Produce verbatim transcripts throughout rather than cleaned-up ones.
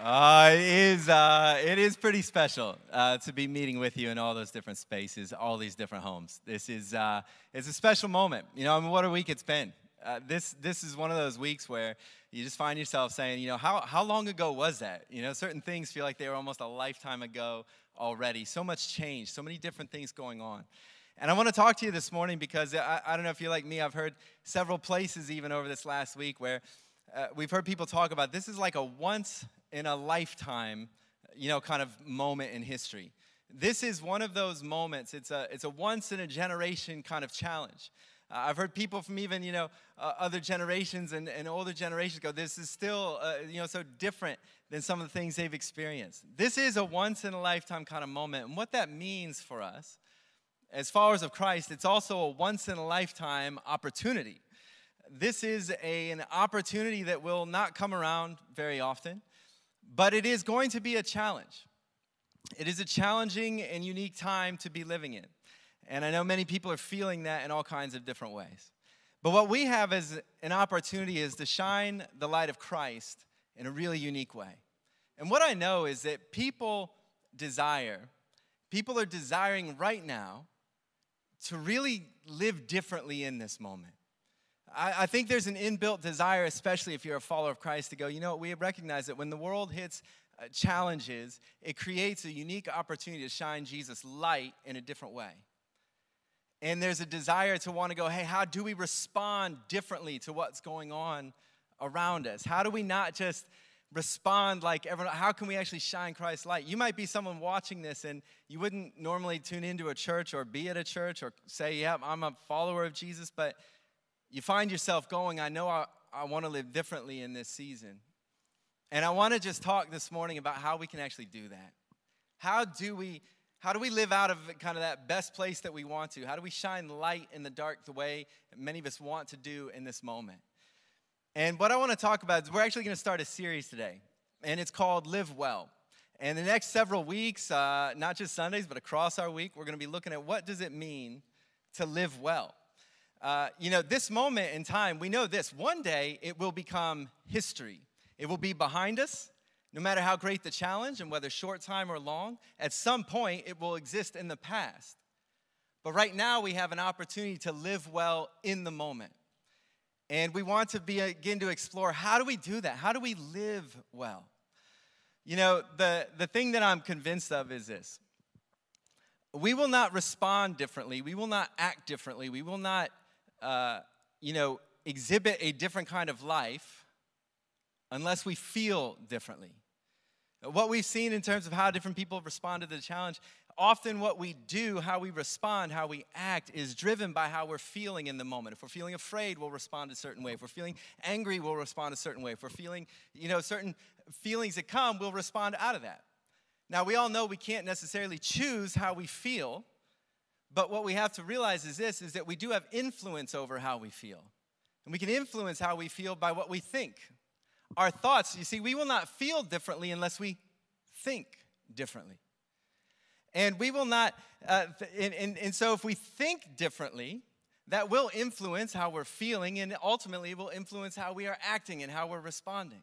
Uh, it is, uh, it is pretty special uh, to be meeting with you in all those different spaces, all these different homes. This is uh, it's a special moment. You know, I mean, what a week it's been. Uh, this this is one of those weeks where you just find yourself saying, you know, how, how long ago was that? You know, certain things feel like they were almost a lifetime ago already. So much change, so many different things going on. And I want to talk to you this morning because I, I don't know if you're like me. I've heard several places even over this last week where uh, we've heard people talk about this is like a once in a lifetime, you know, kind of moment in history. This is one of those moments. It's a, it's a once in a generation kind of challenge. Uh, I've heard people from even, you know, uh, other generations and, and older generations go, this is still, uh, you know, so different than some of the things they've experienced. This is a once in a lifetime kind of moment. And what that means for us as followers of Christ, it's also a once in a lifetime opportunity. This is a, an opportunity that will not come around very often, but it is going to be a challenge. It is a challenging and unique time to be living in. And I know many people are feeling that in all kinds of different ways. But what we have as an opportunity is to shine the light of Christ in a really unique way. And what I know is that people desire, people are desiring right now to really live differently in this moment. I, I think there's an inbuilt desire, especially if you're a follower of Christ, to go, you know what, we recognize that when the world hits uh, challenges, it creates a unique opportunity to shine Jesus' light in a different way. And there's a desire to want to go, hey, how do we respond differently to what's going on around us? How do we not just respond like everyone? How can we actually shine Christ's light? You might be someone watching this, and you wouldn't normally tune into a church or be at a church or say, yeah, I'm a follower of Jesus. But you find yourself going, I know I, I want to live differently in this season. And I want to just talk this morning about how we can actually do that. How do we... How do we live out of kind of that best place that we want to? How do we shine light in the dark the way many of us want to do in this moment? And what I want to talk about is we're actually going to start a series today, and it's called Live Well. And the next several weeks, uh, not just Sundays, but across our week, we're going to be looking at what does it mean to live well? Uh, you know, this moment in time, we know this. One day, it will become history. It will be behind us. No matter how great the challenge and whether short time or long, at some point it will exist in the past. But right now we have an opportunity to live well in the moment. And we want to begin to explore, how do we do that? How do we live well? You know, the, the thing that I'm convinced of is this. We will not respond differently. We will not act differently. We will not, uh, you know, exhibit a different kind of life unless we feel differently. What we've seen in terms of how different people respond to the challenge, often what we do, how we respond, how we act is driven by how we're feeling in the moment. If we're feeling afraid, we'll respond a certain way. If we're feeling angry, we'll respond a certain way. If we're feeling, you know, certain feelings that come, we'll respond out of that. Now, we all know we can't necessarily choose how we feel, but what we have to realize is this, is that we do have influence over how we feel. And we can influence how we feel by what we think. Our thoughts, you see, we will not feel differently unless we think differently. And we will not, uh, and, and, and so if we think differently, that will influence how we're feeling and ultimately will influence how we are acting and how we're responding.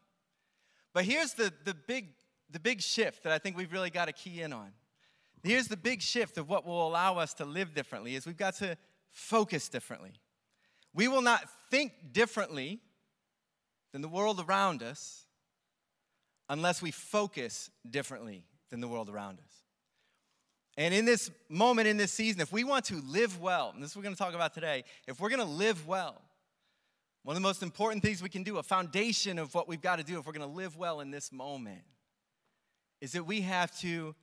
But here's the, the, big, the big shift that I think we've really got to key in on. Here's the big shift of what will allow us to live differently is we've got to focus differently. We will not think differently than the world around us, unless we focus differently than the world around us. And in this moment, in this season, if we want to live well, and this is what we're going to talk about today, if we're going to live well, one of the most important things we can do, a foundation of what we've got to do if we're going to live well in this moment, is that we have to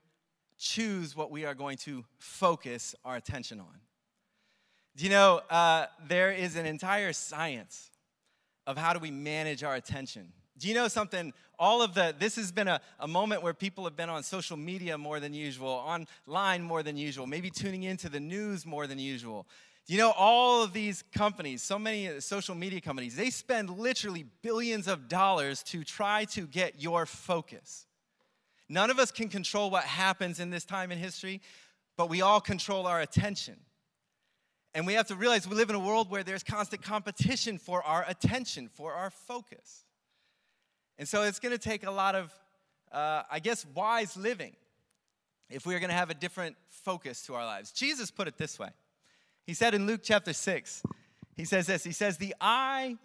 choose what we are going to focus our attention on. Do you know, uh, there is an entire science of how do we manage our attention. Do you know something? All of the, this has been a, a moment where people have been on social media more than usual, online more than usual, maybe tuning into the news more than usual. Do you know all of these companies, so many social media companies, they spend literally billions of dollars to try to get your focus. None of us can control what happens in this time in history, but we all control our attention. And we have to realize we live in a world where there's constant competition for our attention, for our focus. And so it's going to take a lot of uh, I guess, wise living if we are going to have a different focus to our lives. Jesus put it this way. He said in Luke chapter six, he says this. He says, the eye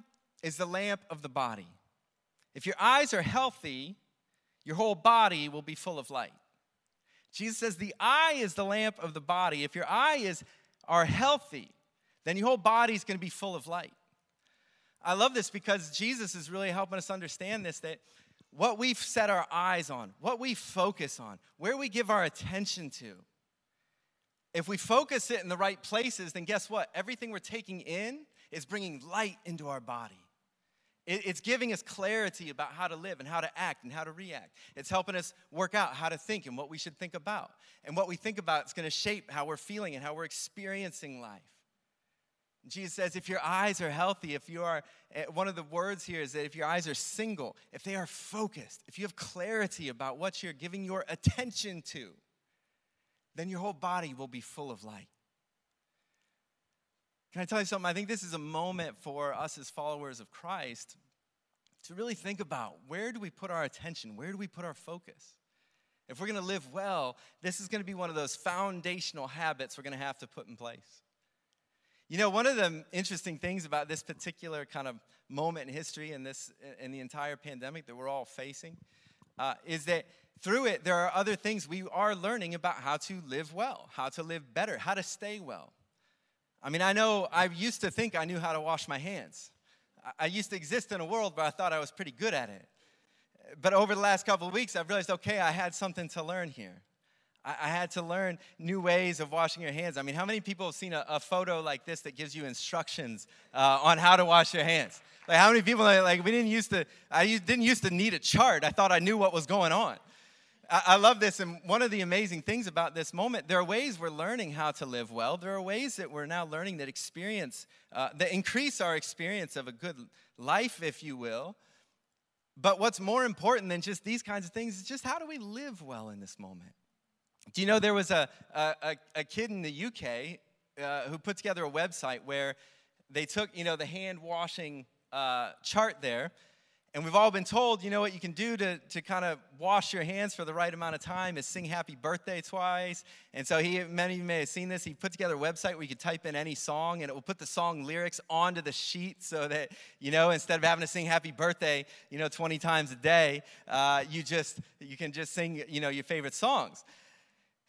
is the lamp of the body. If your eyes are healthy, your whole body will be full of light. Jesus says the eye is the lamp of the body. If your eye is, are healthy, then your whole body is going to be full of light. I love this because Jesus is really helping us understand this, that what we set our eyes on, what we focus on, where we give our attention to, if we focus it in the right places, then guess what? Everything we're taking in is bringing light into our body. It's giving us clarity about how to live and how to act and how to react. It's helping us work out how to think and what we should think about. And what we think about is going to shape how we're feeling and how we're experiencing life. Jesus says if your eyes are healthy, if you are, one of the words here is that if your eyes are single, if they are focused, if you have clarity about what you're giving your attention to, then your whole body will be full of light. Can I tell you something? I think this is a moment for us as followers of Christ to really think about, where do we put our attention? Where do we put our focus? If we're going to live well, this is going to be one of those foundational habits we're going to have to put in place. You know, one of the interesting things about this particular kind of moment in history and this and the entire pandemic that we're all facing uh, is that through it, there are other things we are learning about how to live well, how to live better, how to stay well. I mean, I know I used to think I knew how to wash my hands. I used to exist in a world where I thought I was pretty good at it. But over the last couple of weeks, I've realized, okay, I had something to learn here. I had to learn new ways of washing your hands. I mean, how many people have seen a, a photo like this that gives you instructions uh, on how to wash your hands? Like, how many people are like, we didn't used to, I didn't used to need a chart. I thought I knew what was going on. I love this, and one of the amazing things about this moment, there are ways we're learning how to live well. There are ways that we're now learning that experience, uh, that increase our experience of a good life, if you will. But what's more important than just these kinds of things is just how do we live well in this moment? Do you know there was a, a, a kid in the U K uh, who put together a website where they took, you know, the hand washing uh, chart there. And we've all been told, you know, what you can do to, to kind of wash your hands for the right amount of time is sing happy birthday twice. And so he, many of you may have seen this. He put together a website where you could type in any song, and it will put the song lyrics onto the sheet so that, you know, instead of having to sing happy birthday, you know, twenty times a day, uh, you just, you can just sing, you know, your favorite songs.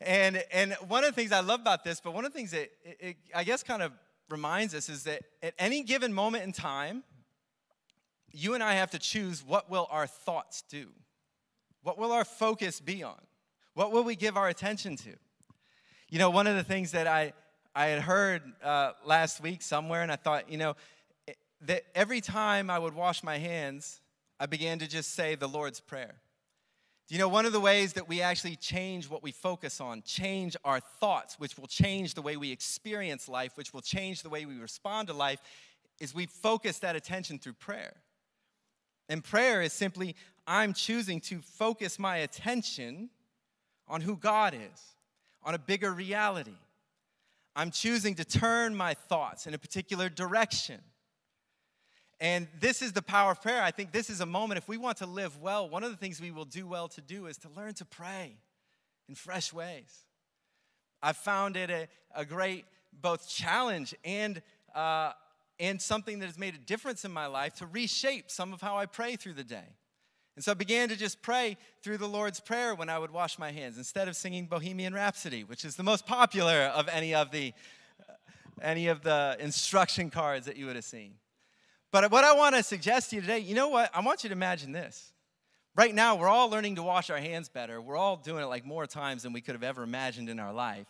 And, and one of the things I love about this, but one of the things that it, it, I guess kind of reminds us is that at any given moment in time, you and I have to choose, what will our thoughts do? What will our focus be on? What will we give our attention to? You know, one of the things that I, I had heard uh, last week somewhere, and I thought, you know, that every time I would wash my hands, I began to just say the Lord's Prayer. Do you know, one of the ways that we actually change what we focus on, change our thoughts, which will change the way we experience life, which will change the way we respond to life, is we focus that attention through prayer. And prayer is simply, I'm choosing to focus my attention on who God is, on a bigger reality. I'm choosing to turn my thoughts in a particular direction. And this is the power of prayer. I think this is a moment, if we want to live well, one of the things we will do well to do is to learn to pray in fresh ways. I've found it a, a great both challenge and uh and something that has made a difference in my life to reshape some of how I pray through the day. And so I began to just pray through the Lord's Prayer when I would wash my hands, instead of singing Bohemian Rhapsody, which is the most popular of any of the, uh, any of the instruction cards that you would have seen. But what I want to suggest to you today, you know what? I want you to imagine this. Right now, we're all learning to wash our hands better. We're all doing it like more times than we could have ever imagined in our life.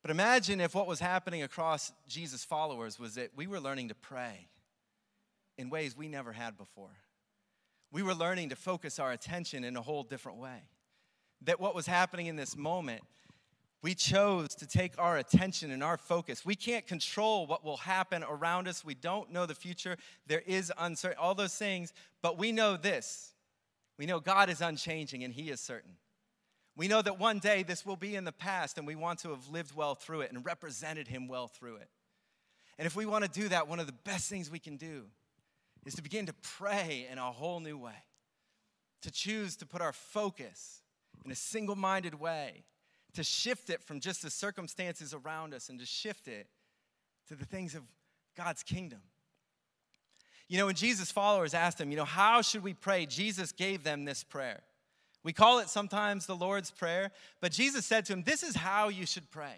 But imagine if what was happening across Jesus' followers was that we were learning to pray in ways we never had before. We were learning to focus our attention in a whole different way. That what was happening in this moment, we chose to take our attention and our focus. We can't control what will happen around us. We don't know the future. There is uncertainty, all those things. But we know this. We know God is unchanging and he is certain. We know that one day this will be in the past, and we want to have lived well through it and represented him well through it. And if we want to do that, one of the best things we can do is to begin to pray in a whole new way. to choose to put our focus in a single-minded way, to shift it from just the circumstances around us and to shift it to the things of God's kingdom. You know, when Jesus' followers asked him, you know, how should we pray? Jesus gave them this prayer. We call it sometimes the Lord's Prayer, but Jesus said to him, this is how you should pray.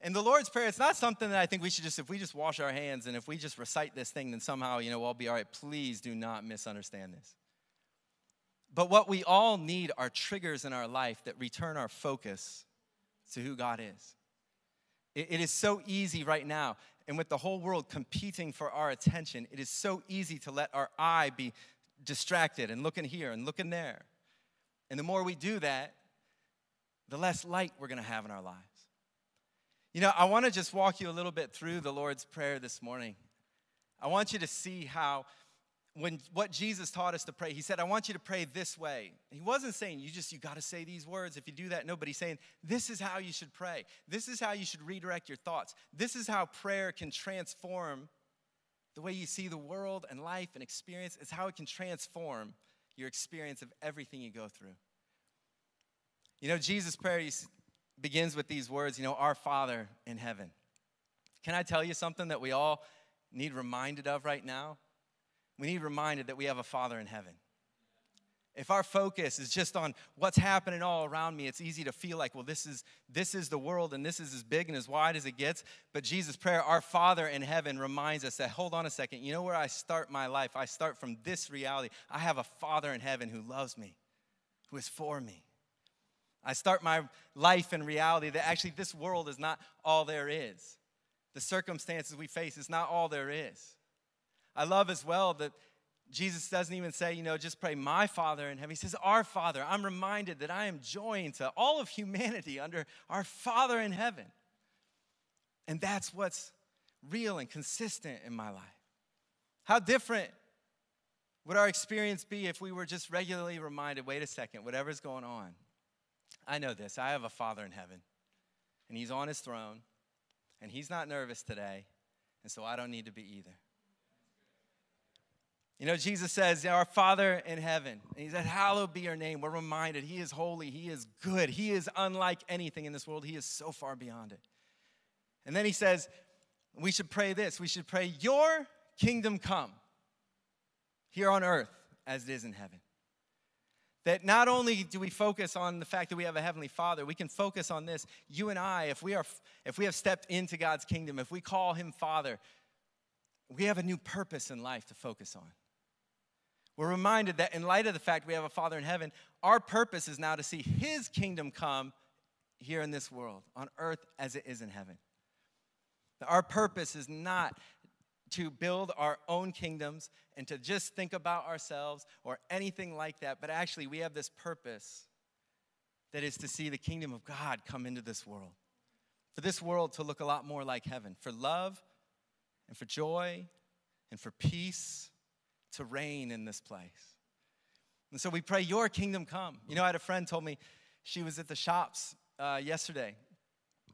And the Lord's Prayer, it's not something that I think we should just, if we just wash our hands and if we just recite this thing, then somehow, you know, we'll be all right. Please do not misunderstand this. But what we all need are triggers in our life that return our focus to who God is. It, it is so easy right now, and with the whole world competing for our attention, it is so easy to let our eye be distracted and looking here and looking there. And the more we do that, the less light we're going to have in our lives. You know, I want to just walk you a little bit through the Lord's Prayer this morning. I want you to see how, when what Jesus taught us to pray, he said, I want you to pray this way. He wasn't saying, you just, you got to say these words. If you do that, no, but he's saying, this is how you should pray. This is how you should redirect your thoughts. This is how prayer can transform the way you see the world and life and experience. It's how it can transform your experience of everything you go through. You know, Jesus' prayer begins with these words, you know, our Father in heaven. Can I tell you something that we all need reminded of right now? We need reminded that we have a Father in heaven. If our focus is just on what's happening all around me, it's easy to feel like, well, this is, this is the world and this is as big and as wide as it gets. But Jesus' prayer, our Father in heaven, reminds us that, hold on a second, you know where I start my life? I start from this reality. I have a Father in heaven who loves me, who is for me. I start my life in reality that actually this world is not all there is. The circumstances we face is not all there is. I love as well that Jesus doesn't even say, you know, just pray my Father in heaven. He says, our Father. I'm reminded that I am joined to all of humanity under our Father in heaven. And that's what's real and consistent in my life. How different would our experience be if we were just regularly reminded, wait a second, whatever's going on, I know this. I have a Father in heaven, and he's on his throne, and he's not nervous today, and so I don't need to be either. You know, Jesus says, our Father in heaven. And he said, hallowed be your name. We're reminded he is holy. He is good. He is unlike anything in this world. He is so far beyond it. And then he says, we should pray this. We should pray, your kingdom come here on earth as it is in heaven. That not only do we focus on the fact that we have a heavenly Father, we can focus on this. You and I, if we, are, if we have stepped into God's kingdom, if we call him Father, we have a new purpose in life to focus on. We're reminded that in light of the fact we have a Father in heaven, our purpose is now to see his kingdom come here in this world, on earth as it is in heaven. Our purpose is not to build our own kingdoms and to just think about ourselves or anything like that, but actually we have this purpose that is to see the kingdom of God come into this world, for this world to look a lot more like heaven, for love and for joy and for peace to reign in this place. And so we pray, your kingdom come. You know, I had a friend told me, she was at the shops uh, yesterday.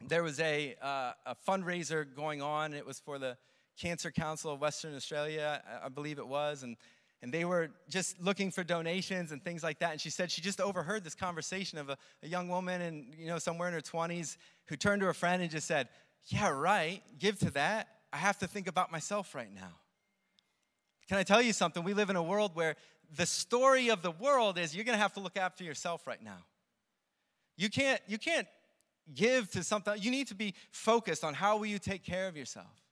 There was a, uh, a fundraiser going on. It was for the Cancer Council of Western Australia, I, I believe it was. And, and they were just looking for donations and things like that. And she said she just overheard this conversation of a, a young woman in, you know, somewhere in her twenties who turned to her friend and just said, yeah, right, give to that. I have to think about myself right now. Can I tell you something? We live in a world where the story of the world is you're going to have to look after yourself right now. You can't, you can't give to something. You need to be focused on how will you take care of yourself.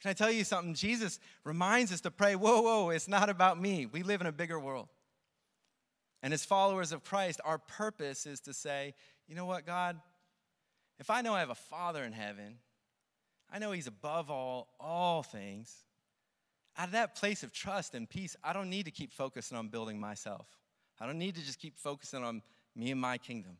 Can I tell you something? Jesus reminds us to pray, whoa, whoa, it's not about me. We live in a bigger world. And as followers of Christ, our purpose is to say, you know what, God? If I know I have a Father in heaven, I know he's above all, all things. Out of that place of trust and peace, I don't need to keep focusing on building myself. I don't need to just keep focusing on me and my kingdom.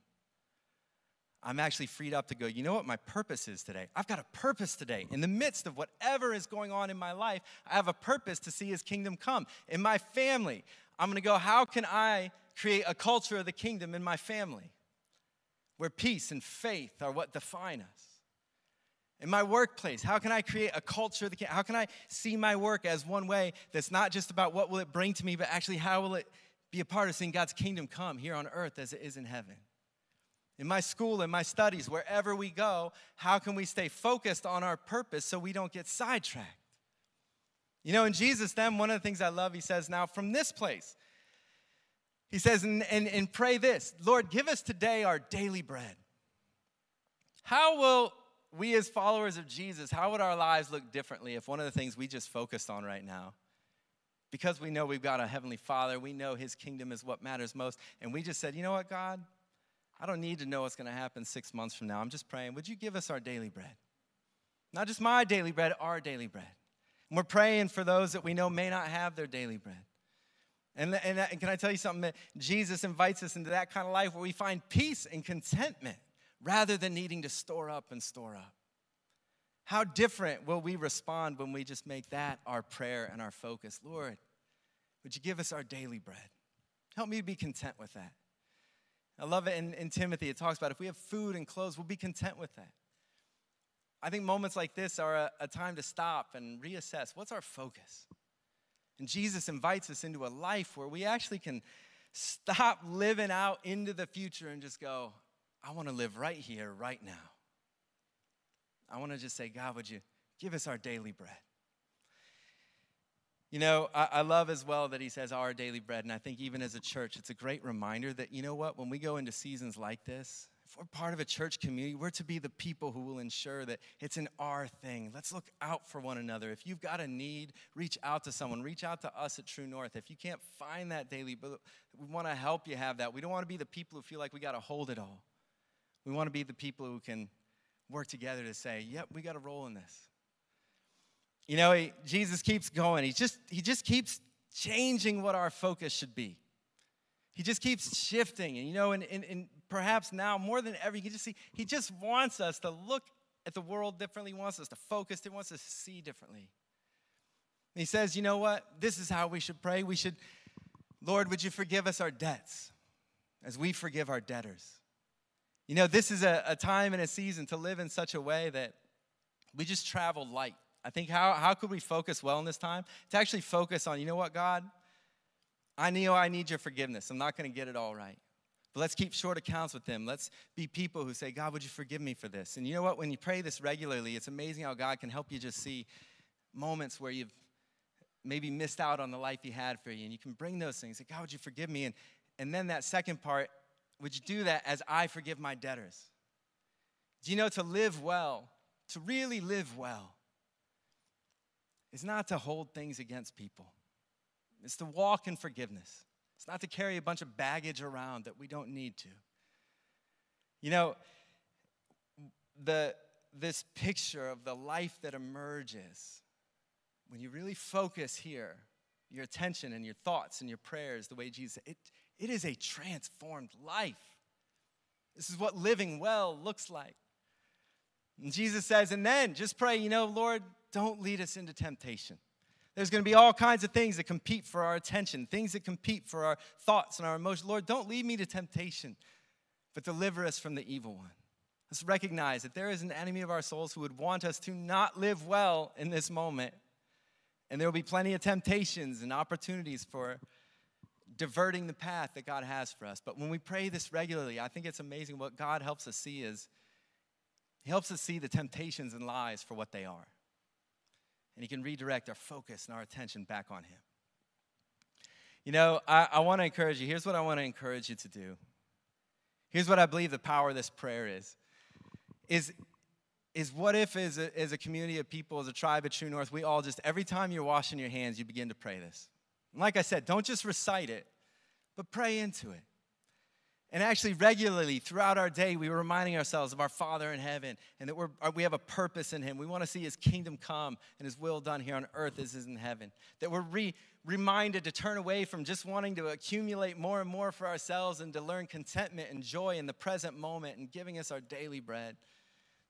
I'm actually freed up to go, you know what my purpose is today? I've got a purpose today. In the midst of whatever is going on in my life, I have a purpose to see his kingdom come. In my family, I'm going to go, how can I create a culture of the kingdom in my family where peace and faith are what define us? In my workplace, how can I create a culture? How can I see my work as one way that's not just about what will it bring to me, but actually how will it be a part of seeing God's kingdom come here on earth as it is in heaven. In my school, in my studies, wherever we go, how can we stay focused on our purpose so we don't get sidetracked? You know, in Jesus, then, one of the things I love, he says, now from this place, he says, and, and, and pray this, Lord, give us today our daily bread. How will we as followers of Jesus, how would our lives look differently if one of the things we just focused on right now, because we know we've got a heavenly Father, we know his kingdom is what matters most, and we just said, you know what, God? I don't need to know what's going to happen six months from now. I'm just praying, would you give us our daily bread? Not just my daily bread, our daily bread. And we're praying for those that we know may not have their daily bread. And, and, and can I tell you something? Jesus invites us into that kind of life where we find peace and contentment rather than needing to store up and store up. How different will we respond when we just make that our prayer and our focus? Lord, would you give us our daily bread? Help me be content with that. I love it in, in Timothy. It talks about if we have food and clothes, we'll be content with that. I think moments like this are a, a time to stop and reassess. What's our focus? And Jesus invites us into a life where we actually can stop living out into the future and just go, I want to live right here, right now. I want to just say, God, would you give us our daily bread? You know, I, I love as well that he says our daily bread, and I think even as a church, it's a great reminder that, you know what, when we go into seasons like this, if we're part of a church community, we're to be the people who will ensure that it's an our thing. Let's look out for one another. If you've got a need, reach out to someone. Reach out to us at True North. If you can't find that daily bread, we want to help you have that. We don't want to be the people who feel like we got to hold it all. We want to be the people who can work together to say, yep, we got a role in this. You know, he, Jesus keeps going. He just, he just keeps changing what our focus should be. He just keeps shifting. And, you know, and, and, and perhaps now more than ever, you can just see, he just wants us to look at the world differently. He wants us to focus. He wants us to see differently. And he says, you know what? This is how we should pray. We should, Lord, would you forgive us our debts as we forgive our debtors? You know, this is a, a time and a season to live in such a way that we just travel light. I think how, how could we focus well in this time? To actually focus on, you know what, God? I know I need your forgiveness. I'm not going to get it all right. But let's keep short accounts with him. Let's be people who say, God, would you forgive me for this? And you know what? When you pray this regularly, it's amazing how God can help you just see moments where you've maybe missed out on the life he had for you. And you can bring those things. Like, God, would you forgive me? And, and then that second part, would you do that as I forgive my debtors? Do you know to live well, to really live well, it's not to hold things against people. It's to walk in forgiveness. It's not to carry a bunch of baggage around that we don't need to. You know, the, this picture of the life that emerges, when you really focus here, your attention and your thoughts and your prayers, the way Jesus said, it, it is a transformed life. This is what living well looks like. And Jesus says, and then just pray, you know, Lord, don't lead us into temptation. There's going to be all kinds of things that compete for our attention, things that compete for our thoughts and our emotions. Lord, don't lead me to temptation, but deliver us from the evil one. Let's recognize that there is an enemy of our souls who would want us to not live well in this moment. And there will be plenty of temptations and opportunities for diverting the path that God has for us. But when we pray this regularly, I think it's amazing what God helps us see is he helps us see the temptations and lies for what they are. And he can redirect our focus and our attention back on him. You know, I, I want to encourage you. Here's what I want to encourage you to do. Here's what I believe the power of this prayer is. Is, is what if as a, as a community of people, as a tribe of True North, we all just, every time you're washing your hands, you begin to pray this. And like I said, don't just recite it, but pray into it. And actually regularly throughout our day, we were reminding ourselves of our Father in heaven and that we're, we have a purpose in him. We want to see his kingdom come and his will done here on earth as is in heaven. That we're re- reminded to turn away from just wanting to accumulate more and more for ourselves and to learn contentment and joy in the present moment and giving us our daily bread.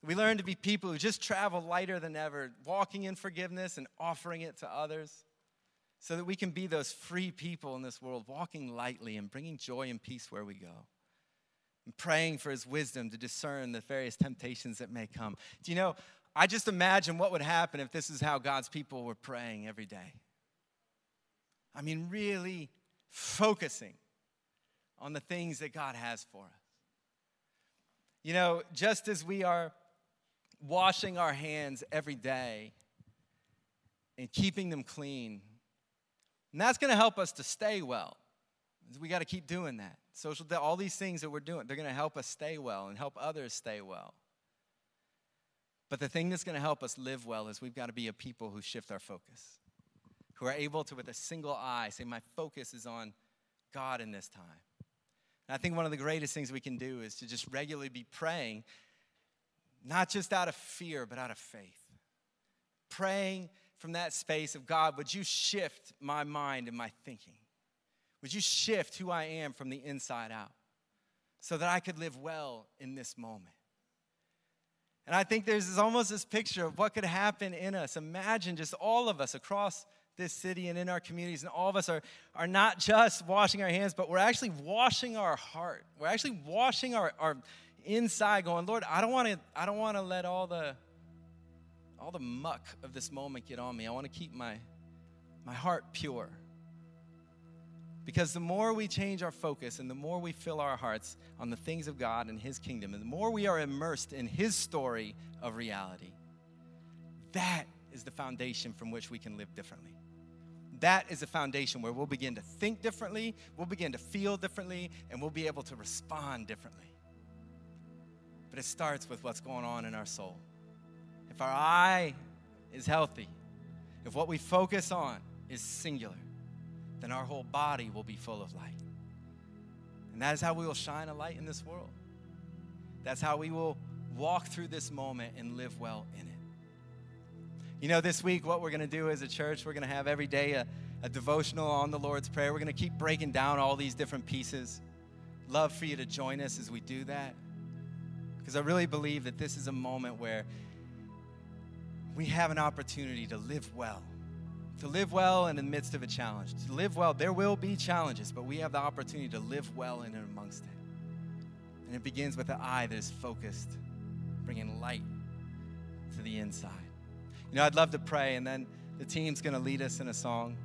We learn to be people who just travel lighter than ever, walking in forgiveness and offering it to others so that we can be those free people in this world, walking lightly and bringing joy and peace where we go. And praying for his wisdom to discern the various temptations that may come. Do you know, I just imagine what would happen if this is how God's people were praying every day. I mean, really focusing on the things that God has for us. You know, just as we are washing our hands every day and keeping them clean, and that's going to help us to stay well. We got to keep doing that. Social, all these things that we're doing, they're going to help us stay well and help others stay well. But the thing that's going to help us live well is we've got to be a people who shift our focus, who are able to, with a single eye, say, my focus is on God in this time. And I think one of the greatest things we can do is to just regularly be praying, not just out of fear, but out of faith. Praying from that space of, God, would you shift my mind and my thinking? Would you shift who I am from the inside out so that I could live well in this moment? And I think there's almost this picture of what could happen in us. Imagine just all of us across this city and in our communities, and all of us are, are not just washing our hands, but we're actually washing our heart. We're actually washing our, our inside, going, Lord, I don't want to, I don't want to let all the all the muck of this moment get on me. I want to keep my my heart pure. Because the more we change our focus and the more we fill our hearts on the things of God and His kingdom, and the more we are immersed in His story of reality, that is the foundation from which we can live differently. That is a foundation where we'll begin to think differently, we'll begin to feel differently, and we'll be able to respond differently. But it starts with what's going on in our soul. If our eye is healthy, if what we focus on is singular, then our whole body will be full of light. And that is how we will shine a light in this world. That's how we will walk through this moment and live well in it. You know, this week, what we're going to do as a church, we're going to have every day a, a devotional on the Lord's Prayer. We're going to keep breaking down all these different pieces. Love for you to join us as we do that. Because I really believe that this is a moment where we have an opportunity to live well. To live well in the midst of a challenge. To live well, there will be challenges, but we have the opportunity to live well in and amongst it. And it begins with an eye that is focused, bringing light to the inside. You know, I'd love to pray, and then the team's going to lead us in a song.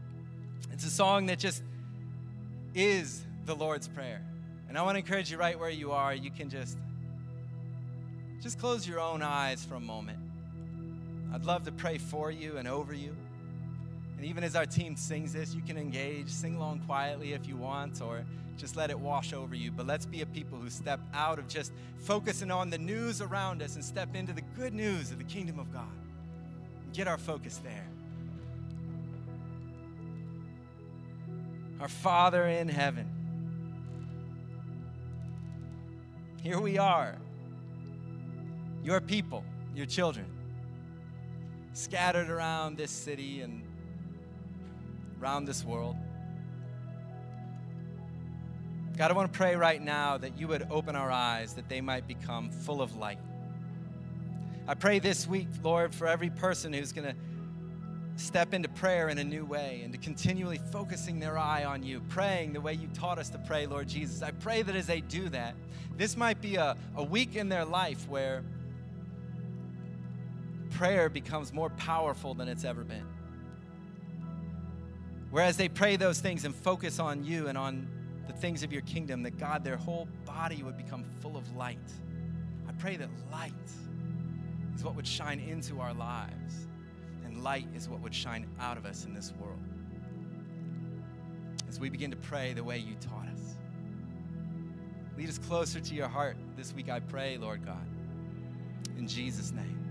It's a song that just is the Lord's Prayer. And I want to encourage you right where you are, you can just, just close your own eyes for a moment. I'd love to pray for you and over you. And even as our team sings this, you can engage, sing along quietly if you want, or just let it wash over you. But let's be a people who step out of just focusing on the news around us and step into the good news of the kingdom of God. Get our focus there. Our Father in heaven, here we are, your people, your children, scattered around this city and around this world. God, I want to pray right now that you would open our eyes, that they might become full of light. I pray this week, Lord, for every person who's going to step into prayer in a new way and to continually focusing their eye on you, praying the way you taught us to pray, Lord Jesus. I pray that as they do that, this might be a, a week in their life where prayer becomes more powerful than it's ever been. Whereas they pray those things and focus on you and on the things of your kingdom, that God, their whole body would become full of light. I pray that light is what would shine into our lives, and light is what would shine out of us in this world. As we begin to pray the way you taught us, lead us closer to your heart this week, I pray, Lord God, in Jesus' name.